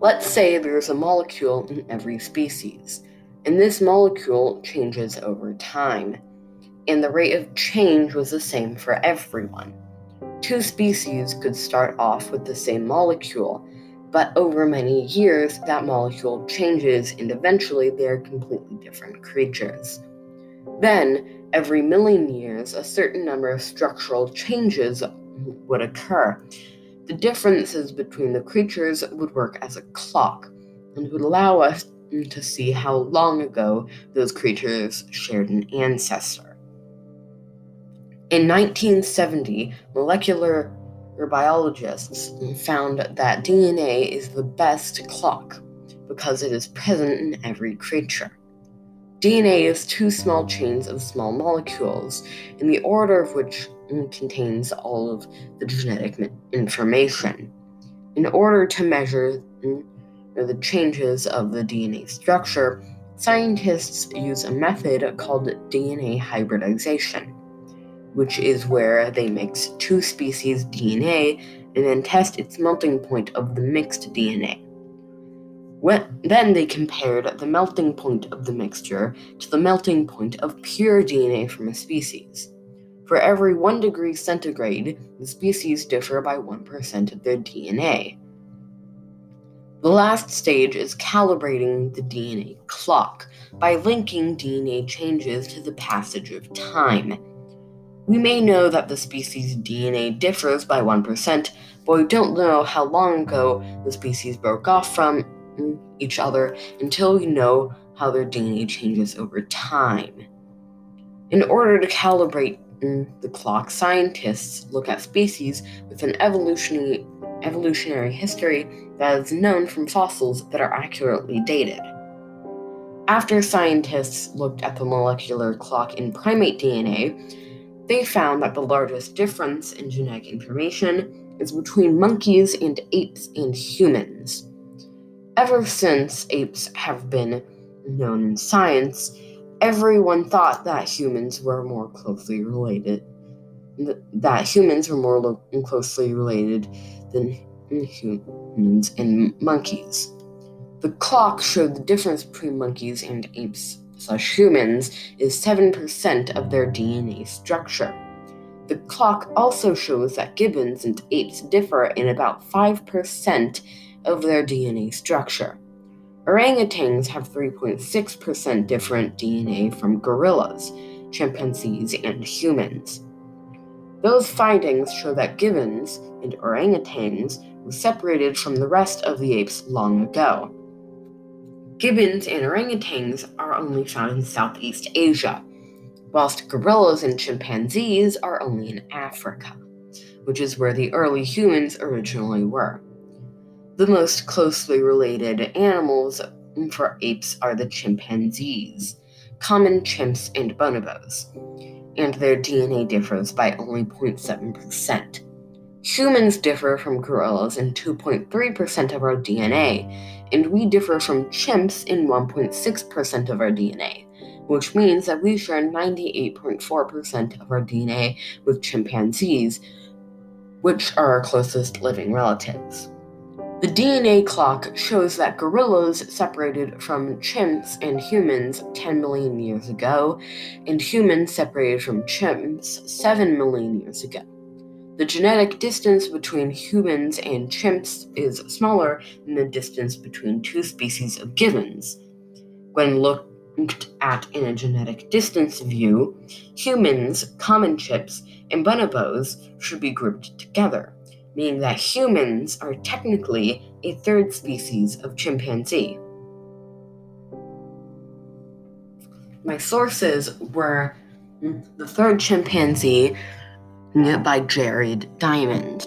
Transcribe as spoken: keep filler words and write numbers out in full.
Let's say there's a molecule in every species, and this molecule changes over time, and the rate of change was the same for everyone. Two species could start off with the same molecule, but over many years, that molecule changes, and eventually they are completely different creatures. Then, every million years, a certain number of structural changes would occur. The differences between the creatures would work as a clock, and would allow us to see how long ago those creatures shared an ancestor. In nineteen seventy, molecular biologists found that D N A is the best clock because it is present in every creature. D N A is two small chains of small molecules, in the order of which contains all of the genetic information. In order to measure the changes of the D N A structure, scientists use a method called D N A hybridization, which is where they mix two species' D N A and then test its melting point of the mixed D N A. When, then they compared the melting point of the mixture to the melting point of pure D N A from a species. For every one degree centigrade, the species differ by one percent of their D N A. The last stage is calibrating the D N A clock by linking D N A changes to the passage of time. We may know that the species' D N A differs by one percent, but we don't know how long ago the species broke off from each other until we know how their D N A changes over time. In order to calibrate the clock, scientists look at species with an evolutionary, evolutionary history that is known from fossils that are accurately dated. After scientists looked at the molecular clock in primate D N A, they found that the largest difference in genetic information is between monkeys and apes and humans. Ever since apes have been known in science, everyone thought that humans were more closely related, that humans were more lo- closely related than humans and monkeys. The clock showed the difference between monkeys and apes slash humans is seven percent of their D N A structure. The clock also shows that gibbons and apes differ in about five percent of their D N A structure. Orangutans have three point six percent different D N A from gorillas, chimpanzees, and humans. Those findings show that gibbons and orangutans were separated from the rest of the apes long ago. Gibbons and orangutans are only found in Southeast Asia, whilst gorillas and chimpanzees are only in Africa, which is where the early humans originally were. The most closely related animals for apes are the chimpanzees, common chimps, and bonobos, and their D N A differs by only zero point seven percent. Humans differ from gorillas in two point three percent of our D N A, and we differ from chimps in one point six percent of our D N A, which means that we share ninety-eight point four percent of our D N A with chimpanzees, which are our closest living relatives. The D N A clock shows that gorillas separated from chimps and humans ten million years ago, and humans separated from chimps seven million years ago. The genetic distance between humans and chimps is smaller than the distance between two species of gibbons. When looked at in a genetic distance view, humans, common chimps, and bonobos should be grouped together, meaning that humans are technically a third species of chimpanzee. My sources were The Third Chimpanzee by Jared Diamond.